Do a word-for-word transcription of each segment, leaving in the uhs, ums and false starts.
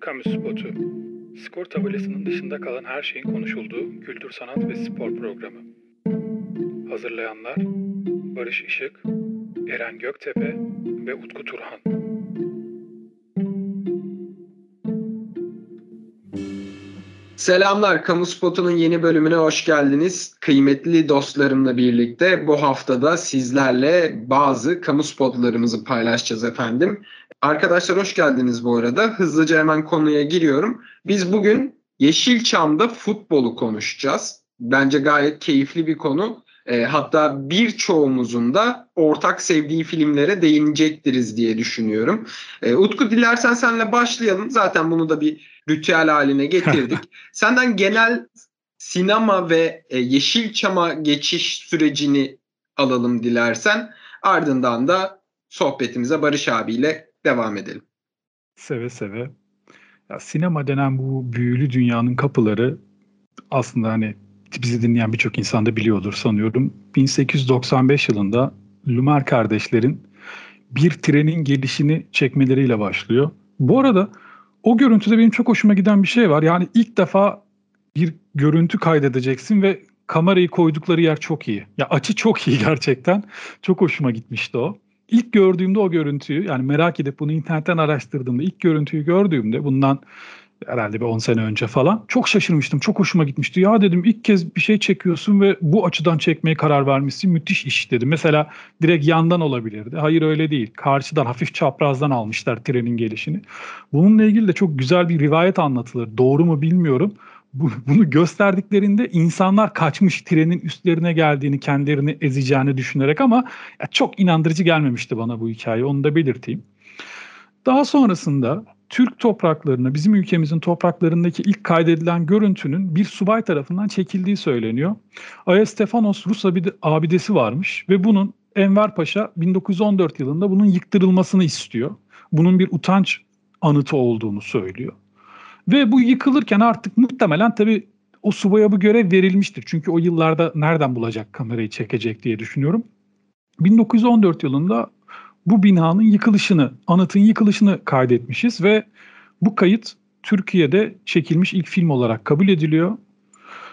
kamu spotu. Skor tabelasının dışında kalan her şeyin konuşulduğu kültür, sanat ve spor programı. Hazırlayanlar Barış Işık, Eren Göktepe ve Utku Turhan. Selamlar, Kamu Spotu'nun yeni bölümüne hoş geldiniz. Kıymetli dostlarımla birlikte bu haftada sizlerle bazı kamu spotlarımızı paylaşacağız efendim. Arkadaşlar hoş geldiniz bu arada. Hızlıca hemen konuya giriyorum. Biz bugün Yeşilçam'da futbolu konuşacağız. Bence gayet keyifli bir konu. E, hatta birçoğumuzun da ortak sevdiği filmlere değinecektiriz diye düşünüyorum. E, Utku, dilersen senle başlayalım. Zaten bunu da bir ritüel haline getirdik. Senden genel sinema ve e, Yeşilçam'a geçiş sürecini alalım dilersen. Ardından da sohbetimize Barış abiyle devam edelim. Seve seve. Ya, sinema denen bu büyülü dünyanın kapıları aslında hani bizi dinleyen birçok insan da biliyordur sanıyorum. bin sekiz yüz doksan beş yılında Lumiere kardeşlerin bir trenin gelişini çekmeleriyle başlıyor. Bu arada o görüntüde benim çok hoşuma giden bir şey var. Yani ilk defa bir görüntü kaydedeceksin ve kamerayı koydukları yer çok iyi. Ya açı çok iyi gerçekten. Çok hoşuma gitmişti o. İlk gördüğümde o görüntüyü, yani merak edip bunu internetten araştırdığımda ilk görüntüyü gördüğümde bundan herhalde bir on sene önce falan çok şaşırmıştım. Çok hoşuma gitmişti. Ya dedim, ilk kez bir şey çekiyorsun ve bu açıdan çekmeye karar vermişsin. Müthiş iş dedim. Mesela direkt yandan olabilirdi. Hayır, öyle değil. Karşıdan, hafif çaprazdan almışlar trenin gelişini. Bununla ilgili de çok güzel bir rivayet anlatılır. Doğru mu bilmiyorum. Bunu gösterdiklerinde insanlar kaçmış, trenin üstlerine geldiğini, kendilerini ezeceğini düşünerek, ama çok inandırıcı gelmemişti bana bu hikaye. Onu da belirteyim. Daha sonrasında Türk topraklarına, bizim ülkemizin topraklarındaki ilk kaydedilen görüntünün bir subay tarafından çekildiği söyleniyor. Ayastefanos Rus abidesi varmış ve bunun Enver Paşa bin dokuz yüz on dört yılında bunun yıktırılmasını istiyor. Bunun bir utanç anıtı olduğunu söylüyor. Ve bu yıkılırken artık muhtemelen tabii o subaya bu görev verilmiştir. Çünkü o yıllarda nereden bulacak, kamerayı çekecek diye düşünüyorum. bin dokuz yüz on dört yılında bu binanın yıkılışını, anıtın yıkılışını kaydetmişiz ve bu kayıt Türkiye'de çekilmiş ilk film olarak kabul ediliyor.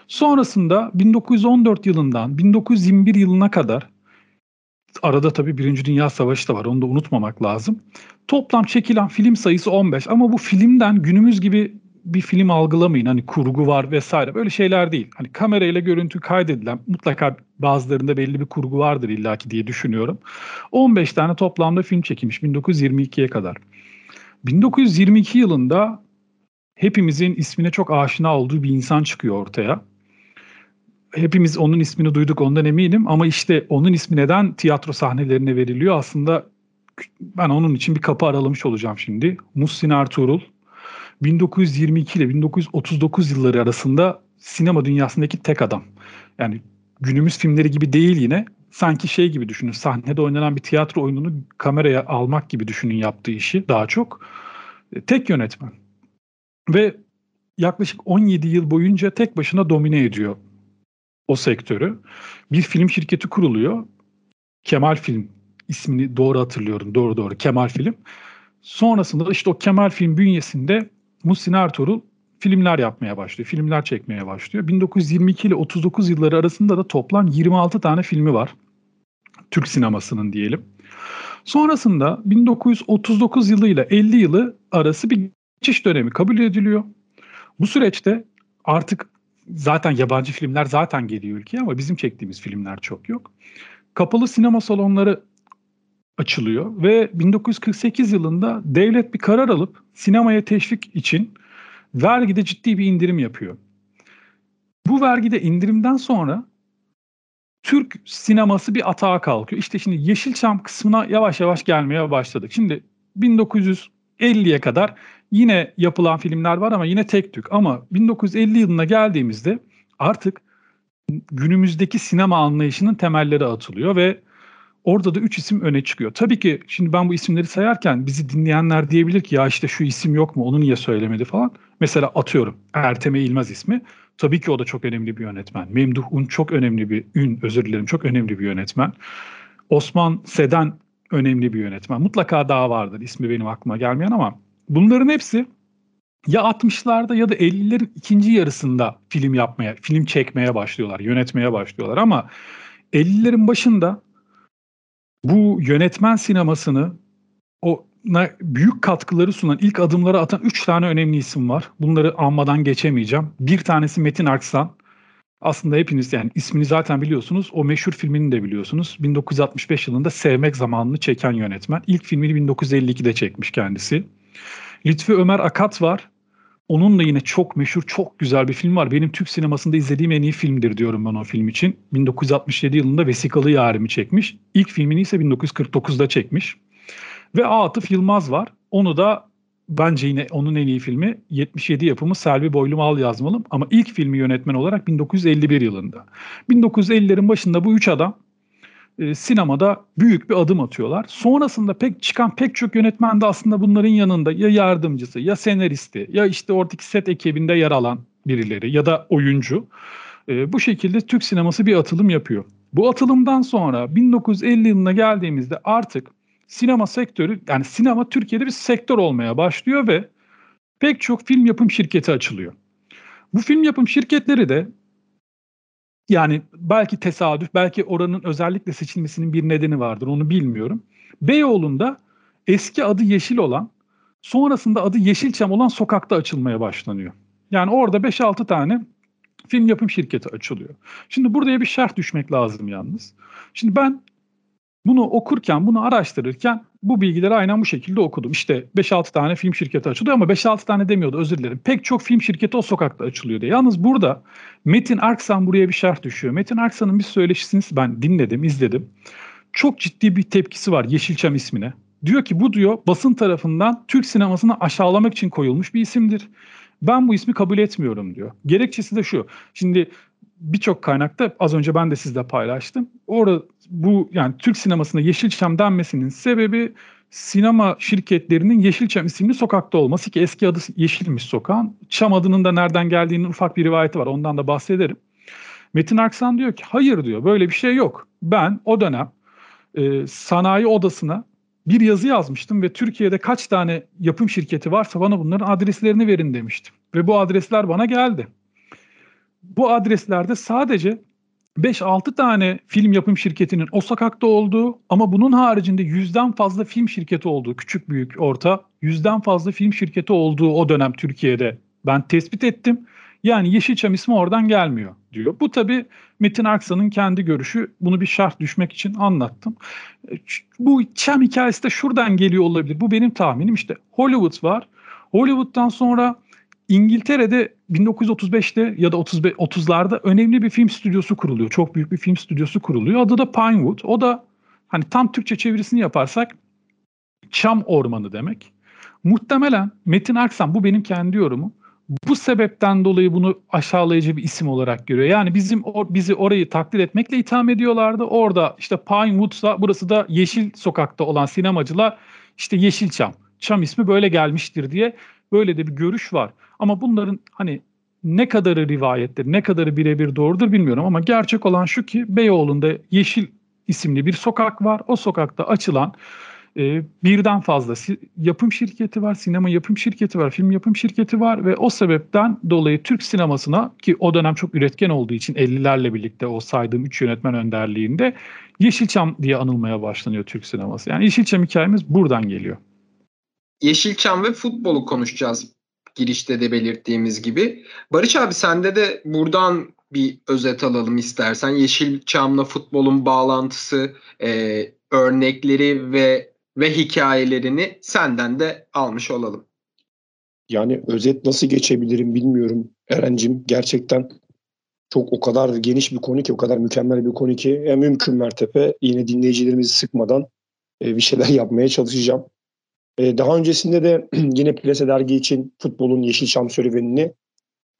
Sonrasında bin dokuz yüz on dört yılından bin dokuz yüz yirmi bir yılına kadar, arada tabii Birinci Dünya Savaşı da var, onu da unutmamak lazım. Toplam çekilen film sayısı on beş, ama bu filmden günümüz gibi bir film algılamayın. Hani kurgu var vesaire, böyle şeyler değil. Hani kamerayla görüntü kaydedilen, mutlaka bazılarında belli bir kurgu vardır illaki diye düşünüyorum. on beş tane toplamda film çekilmiş bin dokuz yüz yirmi ikiye kadar. bin dokuz yüz yirmi iki yılında hepimizin ismine çok aşina olduğu bir insan çıkıyor ortaya. Hepimiz onun ismini duyduk, ondan eminim, ama işte onun ismi neden tiyatro sahnelerine veriliyor? Aslında ben onun için bir kapı aralamış olacağım şimdi. Muhsin Ertuğrul bin dokuz yüz yirmi iki ile bin dokuz yüz otuz dokuz yılları arasında sinema dünyasındaki tek adam. Yani günümüz filmleri gibi değil yine. Sanki şey gibi düşünün, sahnede oynanan bir tiyatro oyununu kameraya almak gibi düşünün yaptığı işi daha çok. Tek yönetmen. Ve yaklaşık on yedi yıl boyunca tek başına domine ediyor o sektörü. Bir film şirketi kuruluyor. Kemal Film, ismini doğru hatırlıyorum. Doğru doğru Kemal Film. Sonrasında işte o Kemal Film bünyesinde Muhsin Ertuğrul filmler yapmaya başlıyor. Filmler çekmeye başlıyor. bin dokuz yüz yirmi iki ile otuz dokuz yılları arasında da toplam yirmi altı tane filmi var. Türk sinemasının diyelim. Sonrasında bin dokuz yüz otuz dokuz yılıyla elli yılı arası bir geçiş dönemi kabul ediliyor. Bu süreçte artık zaten yabancı filmler zaten geliyor ülkeye, ama bizim çektiğimiz filmler çok yok. Kapalı sinema salonları açılıyor ve bin dokuz yüz kırk sekiz yılında devlet bir karar alıp sinemaya teşvik için vergide ciddi bir indirim yapıyor. Bu vergide indirimden sonra Türk sineması bir atağa kalkıyor. İşte şimdi Yeşilçam kısmına yavaş yavaş gelmeye başladık. Şimdi bin dokuz yüz elliye kadar yine yapılan filmler var, ama yine tek tük. Ama bin dokuz yüz elli yılına geldiğimizde artık günümüzdeki sinema anlayışının temelleri atılıyor ve orada da üç isim öne çıkıyor. Tabii ki şimdi ben bu isimleri sayarken bizi dinleyenler diyebilir ki ya işte şu isim yok mu, onu niye söylemedi falan. Mesela atıyorum Ertem Eğilmez ismi. Tabii ki o da çok önemli bir yönetmen. Memduh Ün çok önemli bir Ün, özür dilerim, çok önemli bir yönetmen. Osman Seden önemli bir yönetmen. Mutlaka daha vardır ismi benim aklıma gelmeyen, ama bunların hepsi ya altmışlarda ya da ellilerin ikinci yarısında film yapmaya, film çekmeye başlıyorlar, yönetmeye başlıyorlar ama ellilerin başında bu yönetmen sinemasını ona büyük katkıları sunan, ilk adımları atan üç tane önemli isim var. Bunları anmadan geçemeyeceğim. Bir tanesi Metin Aksan. Aslında hepiniz yani ismini zaten biliyorsunuz. O meşhur filmini de biliyorsunuz. bin dokuz yüz altmış beş yılında Sevmek Zamanını çeken yönetmen. İlk filmini bin dokuz yüz elli ikide çekmiş kendisi. Lütfi Ömer Akad var. Onun da yine çok meşhur, çok güzel bir film var. Benim Türk sinemasında izlediğim en iyi filmdir diyorum ben o film için. bin dokuz yüz altmış yedi yılında Vesikalı Yarim'i çekmiş. İlk filmini ise bin dokuz yüz kırk dokuzda çekmiş. Ve Atıf Yılmaz var. Onu da bence yine onun en iyi filmi yetmiş yedi yapımı Selvi Boylum Al Yazmalım. Ama ilk filmi yönetmen olarak bin dokuz yüz elli bir yılında. bin dokuz yüz ellilerin başında bu üç adam e, sinemada büyük bir adım atıyorlar. Sonrasında pek çıkan pek çok yönetmen de aslında bunların yanında ya yardımcısı ya senaristi ya işte oradaki set ekibinde yer alan birileri ya da oyuncu. E, bu şekilde Türk sineması bir atılım yapıyor. Bu atılımdan sonra bin dokuz yüz elli yılına geldiğimizde artık sinema sektörü, yani sinema Türkiye'de bir sektör olmaya başlıyor ve pek çok film yapım şirketi açılıyor. Bu film yapım şirketleri de yani belki tesadüf, belki oranın özellikle seçilmesinin bir nedeni vardır, onu bilmiyorum. Beyoğlu'nda eski adı Yeşil olan, sonrasında adı Yeşilçam olan sokakta açılmaya başlanıyor. Yani orada beş altı tane film yapım şirketi açılıyor. Şimdi buraya bir şerh düşmek lazım yalnız. Şimdi ben bunu okurken, bunu araştırırken bu bilgileri aynen bu şekilde okudum. İşte beş altı tane film şirketi açılıyor ama beş altı tane demiyordu, özür dilerim. Pek çok film şirketi o sokakta açılıyor diye. Yalnız burada Metin Aksan buraya bir şerh düşüyor. Metin Aksan'ın bir söyleşisini ben dinledim, izledim. Çok ciddi bir tepkisi var Yeşilçam ismine. Diyor ki bu diyor basın tarafından Türk sinemasını aşağılamak için koyulmuş bir isimdir. Ben bu ismi kabul etmiyorum diyor. Gerekçesi de şu. Şimdi birçok kaynakta az önce ben de sizle paylaştım. Orada bu yani Türk sinemasında Yeşilçam denmesinin sebebi sinema şirketlerinin Yeşilçam isimli sokakta olması ki eski adı Yeşilmiş sokağın. Çam adının da nereden geldiğinin ufak bir rivayeti var. Ondan da bahsederim. Metin Aksan diyor ki hayır diyor böyle bir şey yok. Ben o dönem e, sanayi odasına bir yazı yazmıştım ve Türkiye'de kaç tane yapım şirketi varsa bana bunların adreslerini verin demiştim. Ve bu adresler bana geldi. Bu adreslerde sadece beş altı tane film yapım şirketinin o sokakta olduğu ama bunun haricinde yüzden fazla film şirketi olduğu, küçük büyük orta yüzden fazla film şirketi olduğu o dönem Türkiye'de ben tespit ettim. Yani Yeşilçam ismi oradan gelmiyor diyor. Bu tabii Metin Aksan'ın kendi görüşü. Bunu bir şart düşmek için anlattım. Bu Çam hikayesi de şuradan geliyor olabilir. Bu benim tahminim. İşte Hollywood var. Hollywood'dan sonra İngiltere'de bin dokuz yüz otuz beşte ya da otuzlarda önemli bir film stüdyosu kuruluyor. Çok büyük bir film stüdyosu kuruluyor. Adı da Pinewood. O da hani tam Türkçe çevirisini yaparsak çam ormanı demek. Muhtemelen Metin Aksan, bu benim kendi yorumum, bu sebepten dolayı bunu aşağılayıcı bir isim olarak görüyor. Yani bizim bizi orayı taklit etmekle itham ediyorlardı. Orada işte Pinewood'sa burası da Yeşil Sokak'ta olan sinemacılar işte Yeşilçam. Çam ismi böyle gelmiştir diye böyle de bir görüş var. Ama bunların hani ne kadarı rivayettir, ne kadarı birebir doğrudur bilmiyorum ama gerçek olan şu ki Beyoğlu'nda Yeşil isimli bir sokak var. O sokakta açılan e, birden fazla si- yapım şirketi var, sinema yapım şirketi var, film yapım şirketi var ve o sebepten dolayı Türk sinemasına ki o dönem çok üretken olduğu için ellilerle birlikte o saydığım üç yönetmen önderliğinde Yeşilçam diye anılmaya başlanıyor Türk sineması. Yani Yeşilçam hikayemiz buradan geliyor. Yeşilçam ve futbolu konuşacağız girişte de belirttiğimiz gibi. Barış abi sende de buradan bir özet alalım istersen. Yeşilçam'la futbolun bağlantısı, e, örnekleri ve ve hikayelerini senden de almış olalım. Yani özet nasıl geçebilirim bilmiyorum Erencim. Gerçekten çok o kadar geniş bir konu ki, o kadar mükemmel bir konu ki yani mümkün mertebe yine dinleyicilerimizi sıkmadan e, bir şeyler yapmaya çalışacağım. Daha öncesinde de yine Plase dergi için futbolun Yeşilçam serüvenini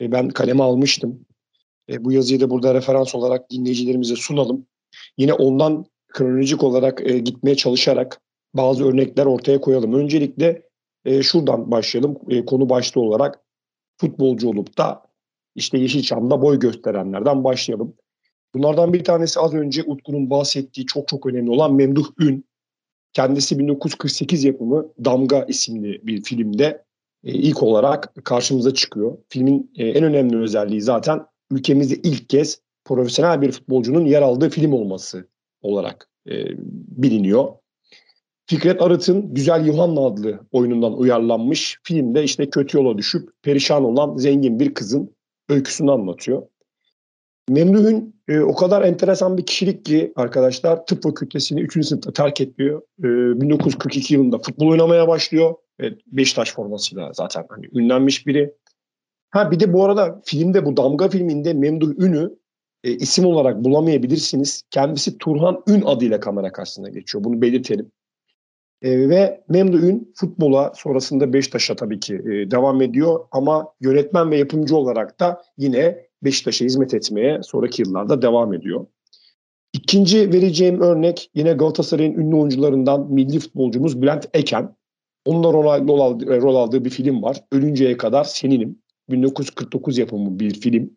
ben kaleme almıştım. Bu yazıyı da burada referans olarak dinleyicilerimize sunalım. Yine ondan kronolojik olarak gitmeye çalışarak bazı örnekler ortaya koyalım. Öncelikle şuradan başlayalım. Konu başlığı olarak futbolcu olup da işte Yeşilçam'da boy gösterenlerden başlayalım. Bunlardan bir tanesi az önce Utku'nun bahsettiği çok çok önemli olan Memduh Ün. Kendisi bin dokuz yüz kırk sekiz yapımı Damga isimli bir filmde ilk olarak karşımıza çıkıyor. Filmin en önemli özelliği zaten ülkemizde ilk kez profesyonel bir futbolcunun yer aldığı film olması olarak biliniyor. Fikret Arıt'ın Güzel Yuhanna adlı oyunundan uyarlanmış filmde işte kötü yola düşüp perişan olan zengin bir kızın öyküsünü anlatıyor. Memduh Ün e, o kadar enteresan bir kişilik ki arkadaşlar, tıp fakültesini üçüncü sınıfta terk ediyor. E, bin dokuz yüz kırk iki yılında futbol oynamaya başlıyor. Evet, Beşiktaş formasıyla zaten hani ünlenmiş biri. Ha bir de bu arada filmde, bu Damga filminde Memduh Ün'ü e, isim olarak bulamayabilirsiniz. Kendisi Turhan Ün adıyla kamera karşısına geçiyor. Bunu belirtelim. E, ve Memduh Ün futbola, sonrasında Beşiktaş'a tabii ki e, devam ediyor. Ama yönetmen ve yapımcı olarak da yine Beşiktaş'a hizmet etmeye sonraki yıllarda devam ediyor. İkinci vereceğim örnek yine Galatasaray'ın ünlü oyuncularından milli futbolcumuz Bülent Eken. Onunla rol aldığı bir film var. Ölünceye Kadar Seninim. bin dokuz yüz kırk dokuz yapımı bir film.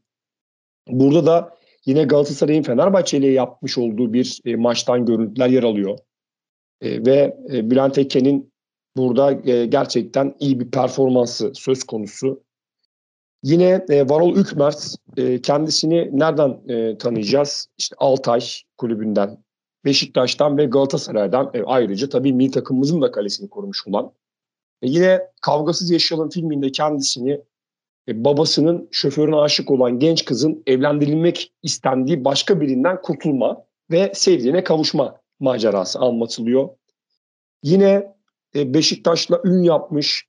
Burada da yine Galatasaray'ın Fenerbahçe ile yapmış olduğu bir maçtan görüntüler yer alıyor. Ve Bülent Eken'in burada gerçekten iyi bir performansı söz konusu. Yine e, Varol Ükmez, e, kendisini nereden e, tanıyacağız? İşte Altay kulübünden, Beşiktaş'tan ve Galatasaray'dan, e, ayrıca tabii milli takımımızın da kalesini korumuş olan. E, yine Kavgasız Yaşayalım filminde kendisini e, babasının şoförüne aşık olan genç kızın evlendirilmek istendiği başka birinden kurtulma ve sevdiğine kavuşma macerası anlatılıyor. Yine e, Beşiktaş'la ün yapmış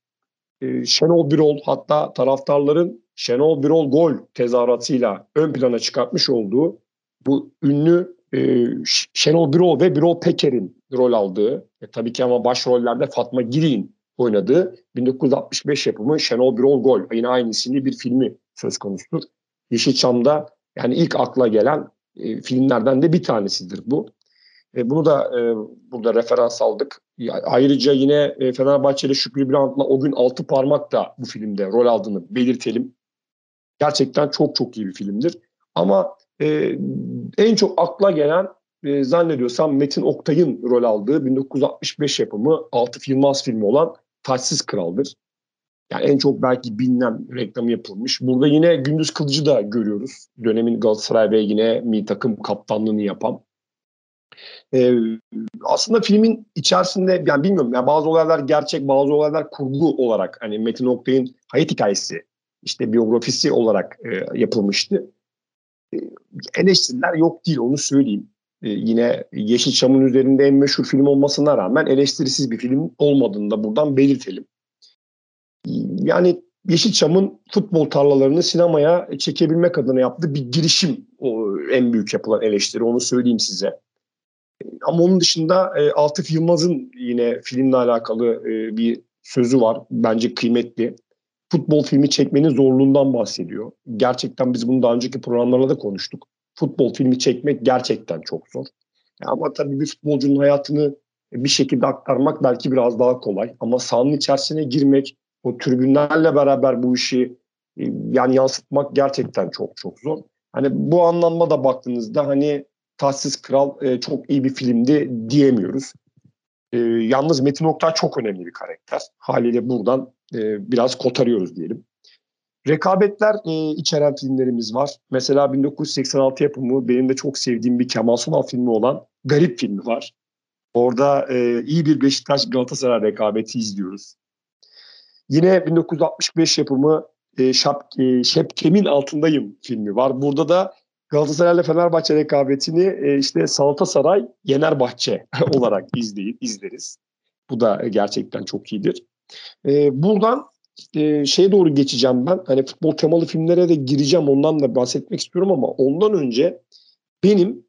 e, Şenol Birol, hatta taraftarların Şenol Birol gol tezahüratıyla ön plana çıkartmış olduğu bu ünlü e, Şenol Birol ve Birol Peker'in rol aldığı, e, tabii ki ama başrollerde Fatma Giri'nin oynadığı bin dokuz yüz altmış beş yapımı Şenol Birol Gol, yine aynı isimli bir filmi söz konusudur. Yeşilçam'da yani ilk akla gelen e, filmlerden de bir tanesidir bu. E, bunu da e, burada referans aldık. Ayrıca yine Fenerbahçeli Şükrü Birant'la O Gün Altı Parmak da bu filmde rol aldığını belirtelim. Gerçekten çok çok iyi bir filmdir. Ama e, en çok akla gelen e, zannediyorsam Metin Oktay'ın rol aldığı bin dokuz yüz altmış beş yapımı Atıf Yılmaz filmi olan Taçsız Kral'dır. Yani en çok belki bilinen, reklamı yapılmış. Burada yine Gündüz Kılıcı da görüyoruz. Dönemin Galatasaray ve yine milli takım kaptanlığını yapan. Ee, aslında filmin içerisinde, yani bilmiyorum, yani bazı olaylar gerçek, bazı olaylar kurgu olarak, hani Metin Oktay'ın hayat hikayesi, işte biyografisi olarak e, yapılmıştı. E, eleştiriler yok değil, onu söyleyeyim. E, yine Yeşilçam'ın üzerinde en meşhur film olmasına rağmen eleştirisiz bir film olmadığını da buradan belirtelim. E, yani Yeşilçam'ın futbol tarlalarını sinemaya çekebilmek adına yaptığı bir girişim, o en büyük yapılan eleştiri, onu söyleyeyim size. Ama onun dışında e, Atıf Yılmaz'ın yine filmle alakalı e, bir sözü var. Bence kıymetli. Futbol filmi çekmenin zorluğundan bahsediyor. Gerçekten biz bunu daha önceki programlarda da konuştuk. Futbol filmi çekmek gerçekten çok zor. Ama tabii bir futbolcunun hayatını bir şekilde aktarmak belki biraz daha kolay. Ama sahanın içerisine girmek, o tribünlerle beraber bu işi e, yani yansıtmak gerçekten çok çok zor. Hani bu anlamda da baktığınızda hani Taçsız Kral e, çok iyi bir filmdi diyemiyoruz. E, yalnız Metin Oktay çok önemli bir karakter. Haliyle buradan e, biraz kotarıyoruz diyelim. Rekabetler e, içeren filmlerimiz var. Mesela bin dokuz yüz seksen altı yapımı benim de çok sevdiğim bir Kemal Sunal filmi olan Garip filmi var. Orada e, iyi bir Beşiktaş Galatasaray rekabeti izliyoruz. Yine bin dokuz yüz altmış beş yapımı e, Şap, e, Şepkem'in Altındayım filmi var. Burada da Galatasaray ile Fenerbahçe rekabetini işte Salatasaray Yenerbahçe olarak izleriz. Bu da gerçekten çok iyidir. Buradan şeye doğru geçeceğim ben. Hani futbol temalı filmlere de gireceğim. Ondan da bahsetmek istiyorum ama ondan önce benim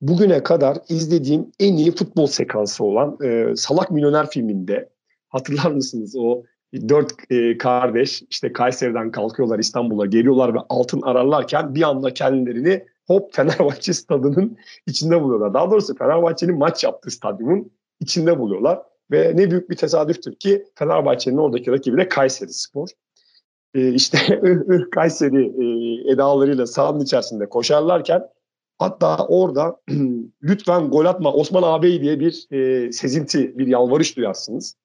bugüne kadar izlediğim en iyi futbol sekansı olan Salak Milyoner filminde, hatırlar mısınız o dört kardeş işte Kayseri'den kalkıyorlar, İstanbul'a geliyorlar ve altın ararlarken bir anda kendilerini hop Fenerbahçe stadının içinde buluyorlar. Daha doğrusu Fenerbahçe'nin maç yaptığı stadyumun içinde buluyorlar. Ve ne büyük bir tesadüftür ki Fenerbahçe'nin oradaki rakibi de Kayseri Spor. Ee, işte Kayseri e, edalarıyla sahanın içerisinde koşarlarken, hatta orada lütfen gol atma Osman ağabey diye bir e, sezinti, bir yalvarış duyarsınız.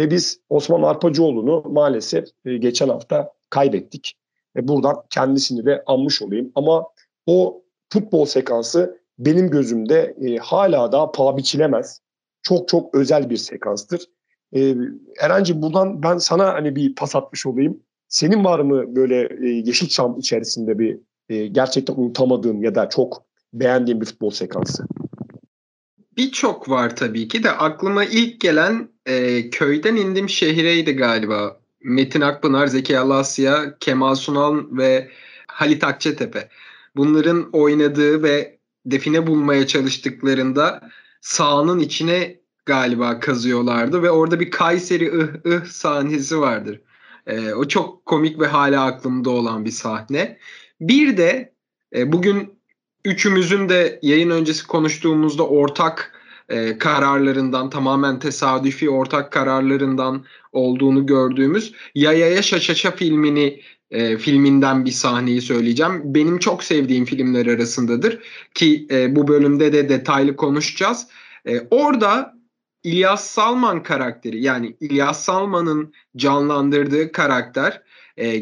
Ve biz Osman Arpacıoğlu'nu maalesef e, geçen hafta kaybettik. E, buradan kendisini de anmış olayım. Ama o futbol sekansı benim gözümde e, hala daha paha biçilemez. Çok çok özel bir sekanstır. E, Eren'cim, buradan ben sana hani bir pas atmış olayım. Senin var mı böyle e, Yeşilçam içerisinde bir e, gerçekten unutamadığın ya da çok beğendiğin bir futbol sekansı? Birçok var tabii ki de aklıma ilk gelen e, Köyden İndim Şehireydi galiba. Metin Akpınar, Zeki Alasya, Kemal Sunal ve Halit Akçatepe. Bunların oynadığı ve define bulmaya çalıştıklarında sahanın içine galiba kazıyorlardı ve orada bir Kayseri ıh ıh sahnesi vardır. E, o çok komik ve hala aklımda olan bir sahne. Bir de e, bugün üçümüzün de yayın öncesi konuştuğumuzda ortak e, kararlarından, tamamen tesadüfi ortak kararlarından olduğunu gördüğümüz Yayaya Şaşaşa filmini e, filminden bir sahneyi söyleyeceğim. Benim çok sevdiğim filmler arasındadır ki e, bu bölümde de detaylı konuşacağız. E, orada İlyas Salman karakteri, yani İlyas Salman'ın canlandırdığı karakter, e,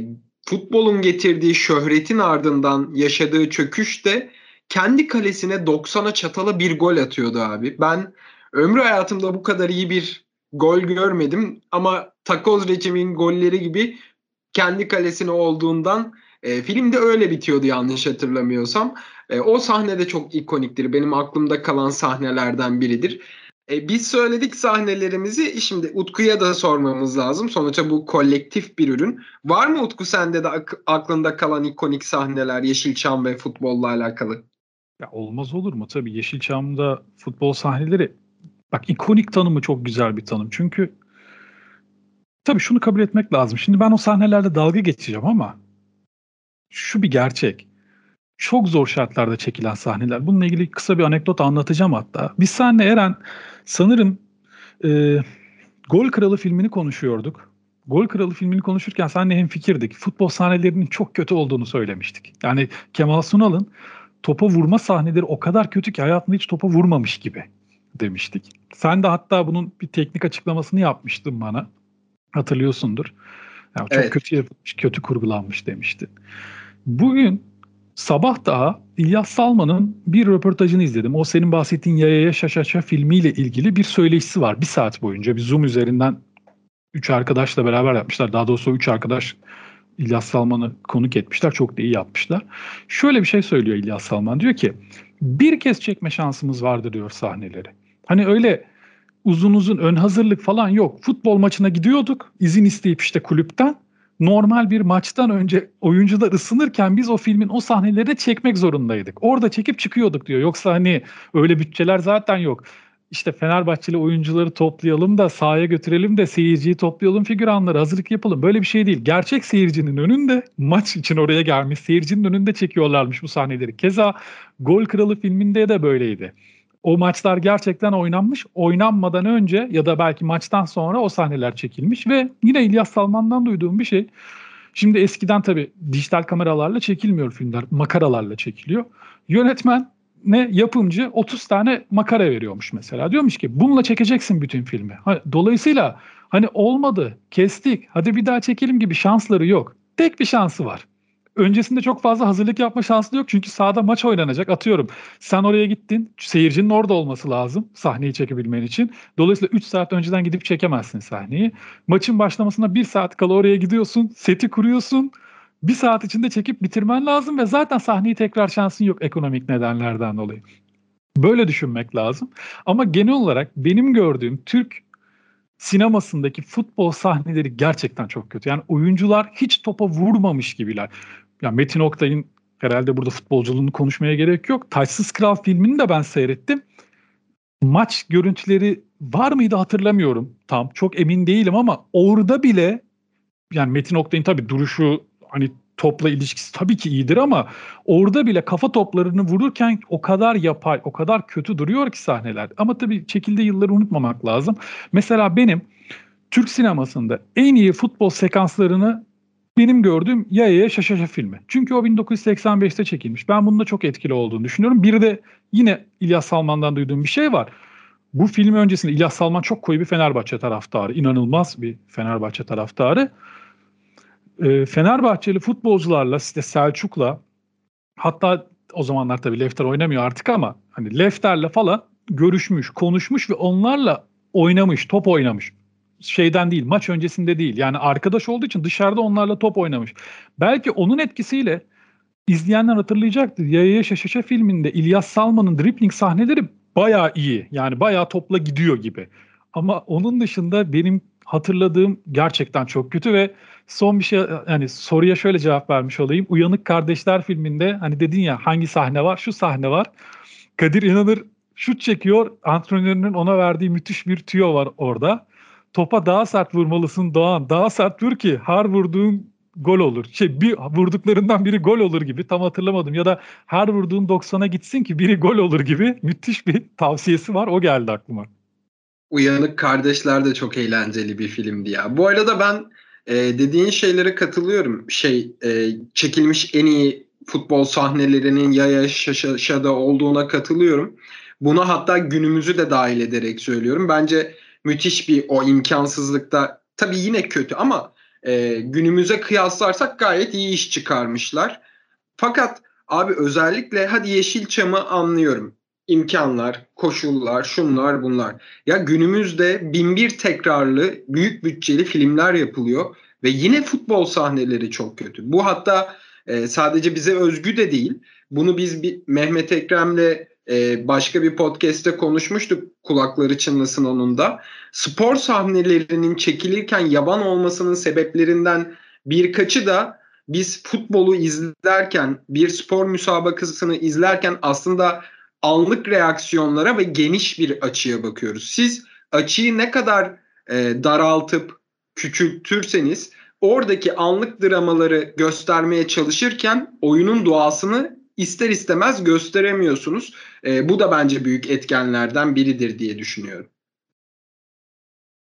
futbolun getirdiği şöhretin ardından yaşadığı çöküş de kendi kalesine doksana çatala bir gol atıyordu abi. Ben ömrü hayatımda bu kadar iyi bir gol görmedim ama takoz reçimin golleri gibi kendi kalesine olduğundan e, filmde öyle bitiyordu yanlış hatırlamıyorsam. E, o sahne de çok ikoniktir. Benim aklımda kalan sahnelerden biridir. E, biz söyledik sahnelerimizi, şimdi Utku'ya da sormamız lazım. Sonuçta bu kolektif bir ürün. Var mı Utku sende de ak- aklında kalan ikonik sahneler Yeşilçam ve futbolla alakalı? Ya olmaz olur mu? Tabii Yeşilçam'da futbol sahneleri, bak ikonik tanımı çok güzel bir tanım. Çünkü tabii şunu kabul etmek lazım. Şimdi ben o sahnelerde dalga geçeceğim ama şu bir gerçek. Çok zor şartlarda çekilen sahneler. Bununla ilgili kısa bir anekdot anlatacağım hatta. Biz seninle Eren sanırım e, Gol Kralı filmini konuşuyorduk. Gol Kralı filmini konuşurken seninle hemfikirdik. Futbol sahnelerinin çok kötü olduğunu söylemiştik. Yani Kemal Sunal'ın topa vurma sahneleri o kadar kötü ki hayatında hiç topa vurmamış gibi demiştik. Sen de hatta bunun bir teknik açıklamasını yapmıştın bana. Hatırlıyorsundur. Yani çok evet. kötü yapılmış, kötü kurgulanmış demiştin. Bugün sabah daha İlyas Salman'ın bir röportajını izledim. O senin bahsettiğin Yayaya Şaşaşa filmiyle ilgili bir söyleşisi var. Bir saat boyunca bir Zoom üzerinden üç arkadaşla beraber yapmışlar. Daha doğrusu üç arkadaş İlyas Salman'ı konuk etmişler. Çok da iyi yapmışlar. Şöyle bir şey söylüyor İlyas Salman. Diyor ki bir kez çekme şansımız vardı diyor sahneleri. Hani öyle uzun uzun ön hazırlık falan yok. Futbol maçına gidiyorduk. İzin isteyip işte kulüpten. Normal bir maçtan önce oyuncular ısınırken biz o filmin o sahnelerini çekmek zorundaydık. Orada çekip çıkıyorduk diyor. Yoksa hani öyle bütçeler zaten yok. İşte Fenerbahçeli oyuncuları toplayalım da sahaya götürelim de seyirciyi toplayalım, figüranları hazırlık yapalım. Böyle bir şey değil. Gerçek seyircinin önünde, maç için oraya gelmiş seyircinin önünde çekiyorlarmış bu sahneleri. Keza Gol Kralı filminde de böyleydi. O maçlar gerçekten oynanmış, oynanmadan önce ya da belki maçtan sonra o sahneler çekilmiş ve yine İlyas Salman'dan duyduğum bir şey. Şimdi eskiden tabii dijital kameralarla çekilmiyor filmler, makaralarla çekiliyor. Yönetmen ne yapımcı otuz tane makara veriyormuş mesela. Diyormuş ki bununla çekeceksin bütün filmi. Dolayısıyla hani olmadı, kestik, hadi bir daha çekelim gibi şansları yok. Tek bir şansı var. Öncesinde çok fazla hazırlık yapma şansı yok. Çünkü sahada maç oynanacak. Atıyorum sen oraya gittin. Seyircinin orada olması lazım sahneyi çekebilmen için. Dolayısıyla üç saat önceden gidip çekemezsin sahneyi. Maçın başlamasına bir saat kala oraya gidiyorsun. Seti kuruyorsun. bir saat içinde çekip bitirmen lazım. Ve zaten sahneyi tekrar şansın yok ekonomik nedenlerden dolayı. Böyle düşünmek lazım. Ama genel olarak benim gördüğüm Türk sinemasındaki futbol sahneleri gerçekten çok kötü. Yani oyuncular hiç topa vurmamış gibiler. Ya Metin Oktay'ın herhalde burada futbolculuğunu konuşmaya gerek yok. Taçsız Kral filmini de ben seyrettim. Maç görüntüleri var mıydı hatırlamıyorum tam. Çok emin değilim ama orada bile yani Metin Oktay'ın tabii duruşu, hani topla ilişkisi tabii ki iyidir ama orada bile kafa toplarını vururken o kadar yapay, o kadar kötü duruyor ki sahneler. Ama tabii çekildiği yılları unutmamak lazım. Mesela benim Türk sinemasında en iyi futbol sekanslarını benim gördüğüm Yayaya Şaşaşa filmi. Çünkü o bin dokuz yüz seksen beşte çekilmiş. Ben bunun da çok etkili olduğunu düşünüyorum. Bir de yine İlyas Salman'dan duyduğum bir şey var. Bu film öncesinde İlyas Salman çok koyu bir Fenerbahçe taraftarı. İnanılmaz bir Fenerbahçe taraftarı. E, Fenerbahçeli futbolcularla, işte Selçuk'la, hatta o zamanlar tabii Lefter oynamıyor artık ama hani Lefter'le falan görüşmüş, konuşmuş ve onlarla oynamış, top oynamış. Şeyden değil, maç öncesinde değil. Yani arkadaş olduğu için dışarıda onlarla top oynamış. Belki onun etkisiyle izleyenler hatırlayacaktır. Yaya Şaşaşa filminde İlyas Salman'ın dribbling sahneleri bayağı iyi. Yani bayağı topla gidiyor gibi. Ama onun dışında benim hatırladığım gerçekten çok kötü ve son bir şey, hani soruya şöyle cevap vermiş olayım. Uyanık Kardeşler filminde hani dedin ya, hangi sahne var? Şu sahne var. Kadir İnanır şut çekiyor. Antrenörünün ona verdiği müthiş bir tüyo var orada. Topa daha sert vurmalısın Doğan. Daha sert vur ki her vurduğun gol olur. Şey, bir vurduklarından biri gol olur gibi, tam hatırlamadım. Ya da her vurduğun doksana gitsin ki biri gol olur gibi müthiş bir tavsiyesi var. O geldi aklıma. Uyanık Kardeşler de çok eğlenceli bir filmdi ya. Bu arada ben e, dediğin şeylere katılıyorum. Şey e, çekilmiş en iyi futbol sahnelerinin Yaya Şaşa'da olduğuna katılıyorum. Buna hatta günümüzü de dahil ederek söylüyorum. Bence müthiş bir o imkansızlıkta, tabii yine kötü ama e, günümüze kıyaslarsak gayet iyi iş çıkarmışlar. Fakat abi özellikle hadi Yeşilçam'ı anlıyorum. İmkanlar, koşullar, şunlar bunlar. Ya günümüzde bin bir tekrarlı büyük bütçeli filmler yapılıyor ve yine futbol sahneleri çok kötü. Bu hatta e, sadece bize özgü de değil. Bunu biz bir, Mehmet Ekrem'le e, başka bir podcast'te konuşmuştuk, kulakları çınlasın onun da. Spor sahnelerinin çekilirken yaban olmasının sebeplerinden birkaçı da biz futbolu izlerken, bir spor müsabakasını izlerken aslında anlık reaksiyonlara ve geniş bir açıya bakıyoruz. Siz açıyı ne kadar e, daraltıp küçültürseniz oradaki anlık dramaları göstermeye çalışırken oyunun doğasını ister istemez gösteremiyorsunuz. E, bu da bence büyük etkenlerden biridir diye düşünüyorum.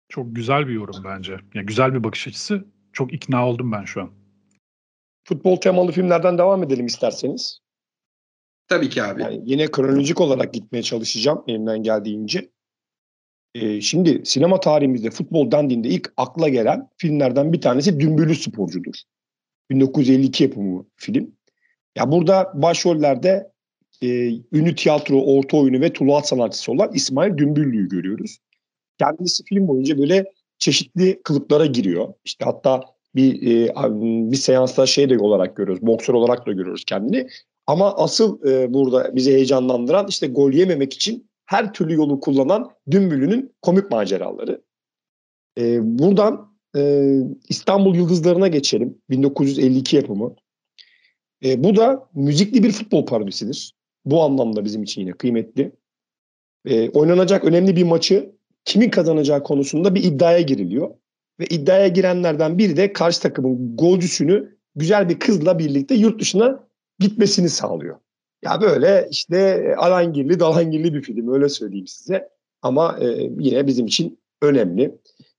Çok güzel bir yorum bence. Yani güzel bir bakış açısı. Çok ikna oldum ben şu an. Futbol temalı filmlerden devam edelim isterseniz. Tabii ki abi. Yani yine kronolojik olarak gitmeye çalışacağım elimden geldiğince. Ee, şimdi sinema tarihimizde futbol dendiğinde ilk akla gelen filmlerden bir tanesi Dümbüllü Sporcu'dur. bin dokuz yüz elli iki yapımı film. Ya burada başrollerde e, ünlü tiyatro, orta oyunu ve tuluat sanatçısı olan İsmail Dümbüllü'yü görüyoruz. Kendisi film boyunca böyle çeşitli kılıplara giriyor. İşte hatta bir e, bir seansta şey de olarak görüyoruz, boksör olarak da görüyoruz kendini. Ama asıl e, burada bizi heyecanlandıran işte gol yememek için her türlü yolu kullanan Dümbüllü'nün komik maceraları. E, buradan e, İstanbul Yıldızlarına geçelim. bin dokuz yüz elli iki yapımı. E, bu da müzikli bir futbol parodisidir. Bu anlamda bizim için yine kıymetli. E, oynanacak önemli bir maçı kimin kazanacağı konusunda bir iddiaya giriliyor. Ve iddiaya girenlerden biri de karşı takımın golcüsünü güzel bir kızla birlikte yurt dışına gitmesini sağlıyor. Ya böyle işte alangirli dalangirli bir film, öyle söyleyeyim size. Ama e, yine bizim için önemli.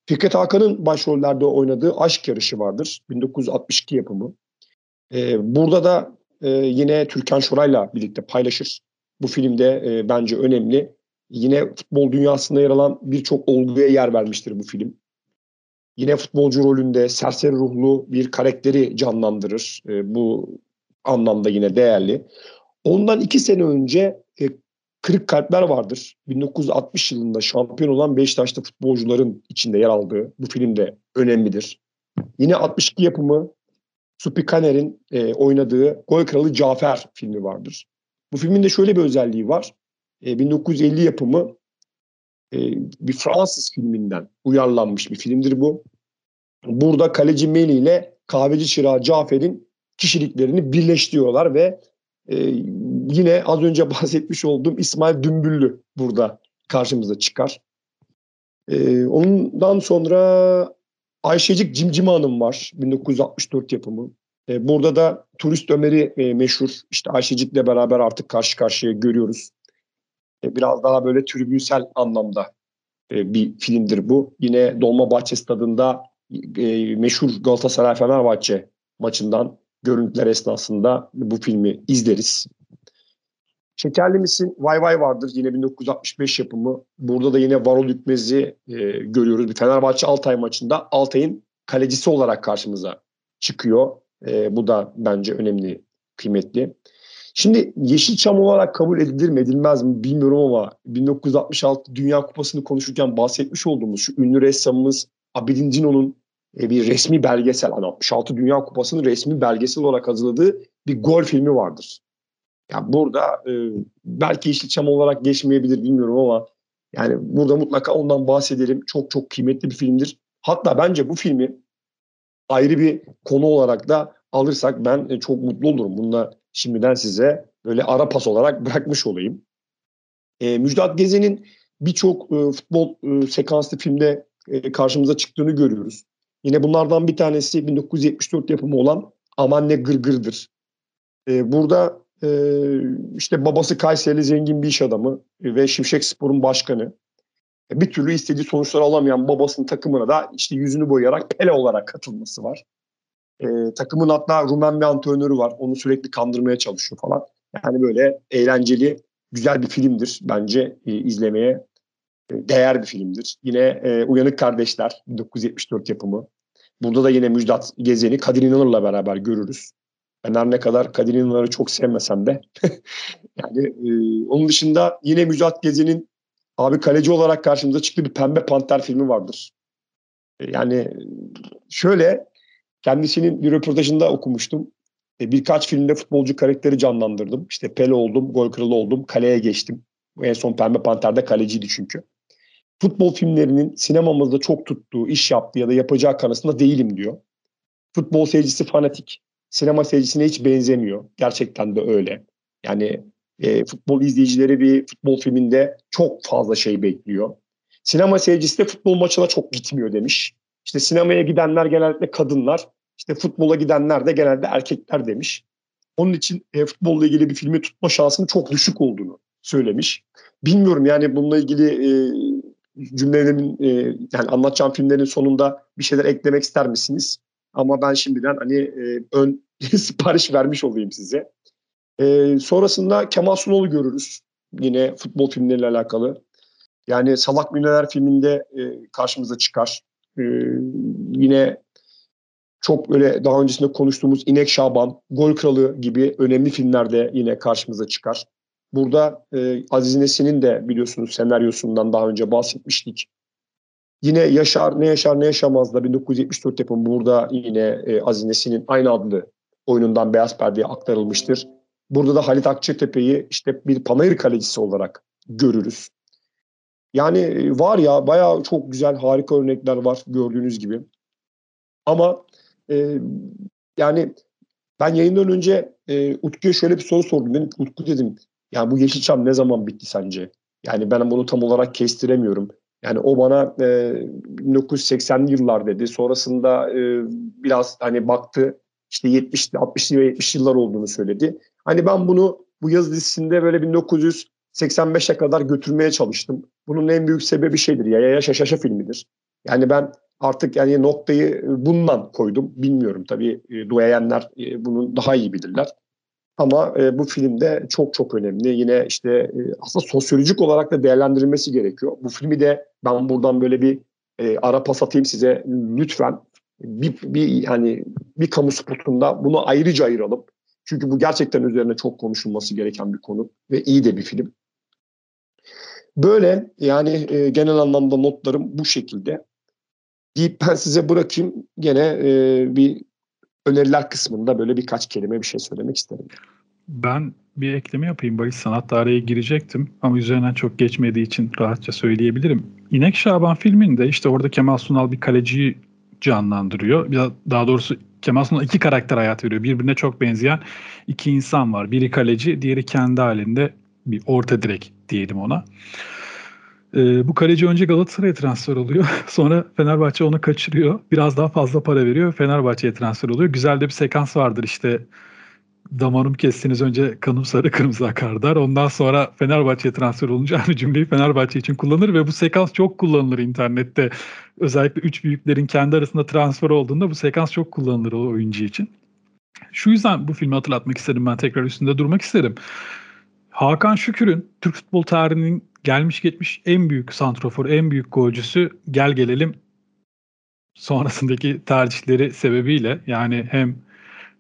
Fikret Hakan'ın başrollerde oynadığı Aşk Yarışı vardır. bin dokuz yüz altmış iki yapımı. E, burada da e, yine Türkan Şoray'la birlikte paylaşır. Bu filmde e, bence önemli. Yine futbol dünyasında yer alan birçok olguya yer vermiştir bu film. Yine futbolcu rolünde serseri ruhlu bir karakteri canlandırır. E, bu anlamda yine değerli. Ondan iki sene önce e, Kırık Kalpler vardır. bin dokuz yüz altmış yılında şampiyon olan Beşiktaşlı futbolcuların içinde yer aldığı bu film de önemlidir. Yine altmış iki yapımı Supi Kaner'in e, oynadığı Gol Kralı Cafer filmi vardır. Bu filmin de şöyle bir özelliği var. E, bin dokuz yüz elli yapımı e, bir Fransız filminden uyarlanmış bir filmdir bu. Burada kaleci Meli ile kahveci çırağı Cafer'in kişiliklerini birleştiriyorlar ve e, yine az önce bahsetmiş olduğum İsmail Dümbüllü burada karşımıza çıkar. E, ondan sonra Ayşecik Cimcime Hanım var. bin dokuz yüz altmış dört yapımı. E, burada da Turist Ömer'i e, meşhur. İşte Ayşecik'le beraber artık karşı karşıya görüyoruz. E, biraz daha böyle tribünsel anlamda e, bir filmdir bu. Yine Dolmabahçe Stadı'nda e, meşhur Galatasaray-Fenerbahçe maçından görüntüler esnasında bu filmi izleriz. Şekerli Misin? Vay Vay vardır. Yine bin dokuz yüz altmış beş yapımı. Burada da yine Varol Ükmez'i e, görüyoruz. Bir Fenerbahçe Altay maçında Altay'ın kalecisi olarak karşımıza çıkıyor. E, bu da bence önemli, kıymetli. Şimdi Yeşilçam olarak kabul edilir mi edilmez mi bilmiyorum ama bin dokuz yüz altmış altı Dünya Kupası'nı konuşurken bahsetmiş olduğumuz şu ünlü ressamımız Abidin Dino'nun e, bir resmi belgesel, hani altmış altı Dünya Kupası'nın resmi belgesel olarak hazırladığı bir gol filmi vardır. Yani burada e, belki Yeşilçam olarak geçmeyebilir bilmiyorum ama yani burada mutlaka ondan bahsedelim. Çok çok kıymetli bir filmdir. Hatta bence bu filmi ayrı bir konu olarak da alırsak ben e, çok mutlu olurum. Bununla şimdiden size böyle ara pas olarak bırakmış olayım. E, Müjdat Gezen'in birçok e, futbol e, sekanslı filmde e, karşımıza çıktığını görüyoruz. Yine bunlardan bir tanesi bin dokuz yüz yetmiş dört yapımı olan Aman Ne Gırgır'dır. E, burada Ee, işte babası Kayseri'li zengin bir iş adamı ve Şimşek Spor'un başkanı. Bir türlü istediği sonuçları alamayan babasının takımına da işte yüzünü boyayarak Pele olarak katılması var. Ee, takımın hatta Rumen bir antrenörü var. Onu sürekli kandırmaya çalışıyor falan. Yani böyle eğlenceli, güzel bir filmdir. Bence e, izlemeye değer bir filmdir. Yine e, Uyanık Kardeşler bin dokuz yüz yetmiş dört yapımı. Burada da yine Müjdat Gezen'i Kadir İnanır'la beraber görürüz. Ben her ne kadar Kadir İnanır'ı çok sevmesem de yani e, onun dışında yine Müjdat Gezen'in abi kaleci olarak karşımıza çıktığı bir Pembe Panter filmi vardır. E, yani şöyle kendisinin bir röportajında okumuştum. E, birkaç filmde futbolcu karakteri canlandırdım. İşte Pele oldum, gol kralı oldum, kaleye geçtim. En son Pembe Panter'de kaleciydi çünkü. Futbol filmlerinin sinemamızda çok tuttuğu, iş yaptığı ya da yapacağı kanısında değilim diyor. Futbol seyircisi fanatik. Sinema seyircisine hiç benzemiyor. Gerçekten de öyle. Yani e, futbol izleyicileri bir futbol filminde çok fazla şey bekliyor. Sinema seyircisi de futbol maçına çok gitmiyor demiş. İşte sinemaya gidenler genellikle kadınlar, işte futbola gidenler de genelde erkekler demiş. Onun için e, futbolla ilgili bir filmi tutma şansının çok düşük olduğunu söylemiş. Bilmiyorum yani bununla ilgili e, cümlelerin, e, yani anlatacağım filmlerin sonunda bir şeyler eklemek ister misiniz? Ama ben şimdiden hani e, ön sipariş vermiş olayım size. E, sonrasında Kemal Sunal'ı görürüz. Yine futbol filmleriyle alakalı. Yani Salak Milyoner filminde e, karşımıza çıkar. E, yine çok böyle daha öncesinde konuştuğumuz İnek Şaban, Gol Kralı gibi önemli filmlerde yine karşımıza çıkar. Burada e, Aziz Nesin'in de biliyorsunuz senaryosundan daha önce bahsetmiştik. Yine Yaşar Ne Yaşar Ne Yaşamaz da bin dokuz yüz yetmiş dört yapımı, burada yine e, Aziz Nesin'in aynı adlı oyunundan beyaz perdeye aktarılmıştır. Burada da Halit Akçatepe'yi işte bir panayır kalecisi olarak görürüz. Yani var ya bayağı çok güzel harika örnekler var gördüğünüz gibi. Ama e, yani ben yayından önce e, Utku'ya şöyle bir soru sordum. Dedim, Utku dedim yani bu Yeşilçam ne zaman bitti sence? Yani ben bunu tam olarak kestiremiyorum. Yani o bana e, bin dokuz yüz seksenli yıllar dedi. Sonrasında e, biraz hani baktı işte yetmişli altmışlı ve yetmişli yıllar olduğunu söyledi. Hani ben bunu bu yazı dizisinde böyle bin dokuz yüz seksen beşe kadar götürmeye çalıştım. Bunun en büyük sebebi şeydir ya ya şaşa şaşa filmidir. Yani ben artık yani noktayı bundan koydum. Bilmiyorum tabii e, duayenler e, bunu daha iyi bilirler. Ama e, bu filmde çok çok önemli. Yine işte e, aslında sosyolojik olarak da değerlendirilmesi gerekiyor. Bu filmi de ben buradan böyle bir e, ara pas atayım size. Lütfen bir, bir hani bir kamu spotunda bunu ayrıca ayıralım. Çünkü bu gerçekten üzerine çok konuşulması gereken bir konu ve iyi de bir film. Böyle yani e, genel anlamda notlarım bu şekilde. Deyip ben size bırakayım. Gene e, bir öneriler kısmında böyle birkaç kelime bir şey söylemek isterim. Ben bir ekleme yapayım Barış, sanat araya girecektim ama üzerinden çok geçmediği için rahatça söyleyebilirim. İnek Şaban filminde işte orada Kemal Sunal bir kaleciyi canlandırıyor. Daha doğrusu Kemal Sunal iki karakter hayat veriyor. Birbirine çok benzeyen iki insan var. Biri kaleci, diğeri kendi halinde bir orta direk diyelim ona. Ee, bu kaleci önce Galatasaray'a transfer oluyor. Sonra Fenerbahçe onu kaçırıyor. Biraz daha fazla para veriyor. Fenerbahçe'ye transfer oluyor. Güzel de bir sekans vardır işte. Damarım kestiniz önce kanım sarı kırmızı akar der. Ondan sonra Fenerbahçe'ye transfer olunca aynı cümleyi Fenerbahçe için kullanır ve bu sekans çok kullanılır internette. Özellikle üç büyüklerin kendi arasında transfer olduğunda bu sekans çok kullanılır o oyuncu için. Şu yüzden bu filmi hatırlatmak istedim ben, tekrar üstünde durmak isterim. Hakan Şükür'ün Türk futbol tarihinin gelmiş geçmiş en büyük santrafor, en büyük golcüsü, gel gelelim sonrasındaki tercihleri sebebiyle, yani hem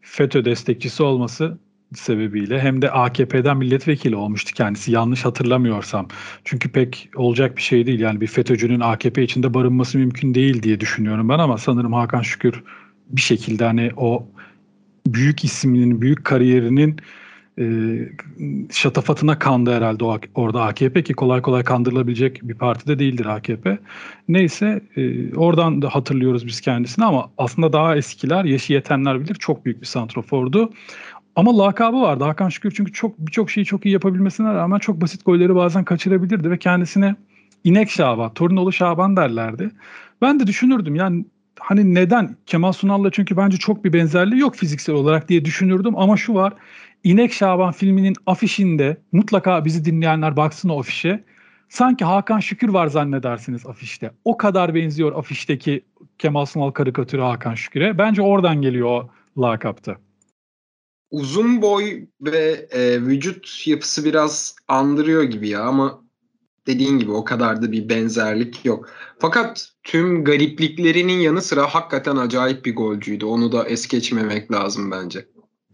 FETÖ destekçisi olması sebebiyle hem de A K P'den milletvekili olmuştu kendisi, yanlış hatırlamıyorsam. Çünkü pek olacak bir şey değil, yani bir FETÖ'cünün A K P içinde barınması mümkün değil diye düşünüyorum ben, ama sanırım Hakan Şükür bir şekilde hani o büyük isminin, büyük kariyerinin e, şatafatına kandı herhalde o, orada A K P, ki kolay kolay kandırılabilecek bir partide değildir A K P. Neyse e, oradan da hatırlıyoruz biz kendisini, ama aslında daha eskiler, yaşı yetenler bilir, çok büyük bir santrafordu. Ama lakabı vardı Hakan Şükür, çünkü çok birçok şeyi çok iyi yapabilmesine rağmen çok basit golleri bazen kaçırabilirdi ve kendisine İnek Şaban, Torinoğlu Şaban derlerdi. Ben de düşünürdüm yani hani neden Kemal Sunal'la, çünkü bence çok bir benzerliği yok fiziksel olarak diye düşünürdüm, ama şu var: İnek Şaban filminin afişinde, mutlaka bizi dinleyenler baksın o afişe, sanki Hakan Şükür var zannedersiniz afişte. O kadar benziyor afişteki Kemal Sunal karikatürü Hakan Şükür'e. Bence oradan geliyor o lakapta. Uzun boy ve e, vücut yapısı biraz andırıyor gibi ya, ama dediğin gibi o kadar da bir benzerlik yok. Fakat tüm garipliklerinin yanı sıra hakikaten acayip bir golcüydü. Onu da es geçmemek lazım bence.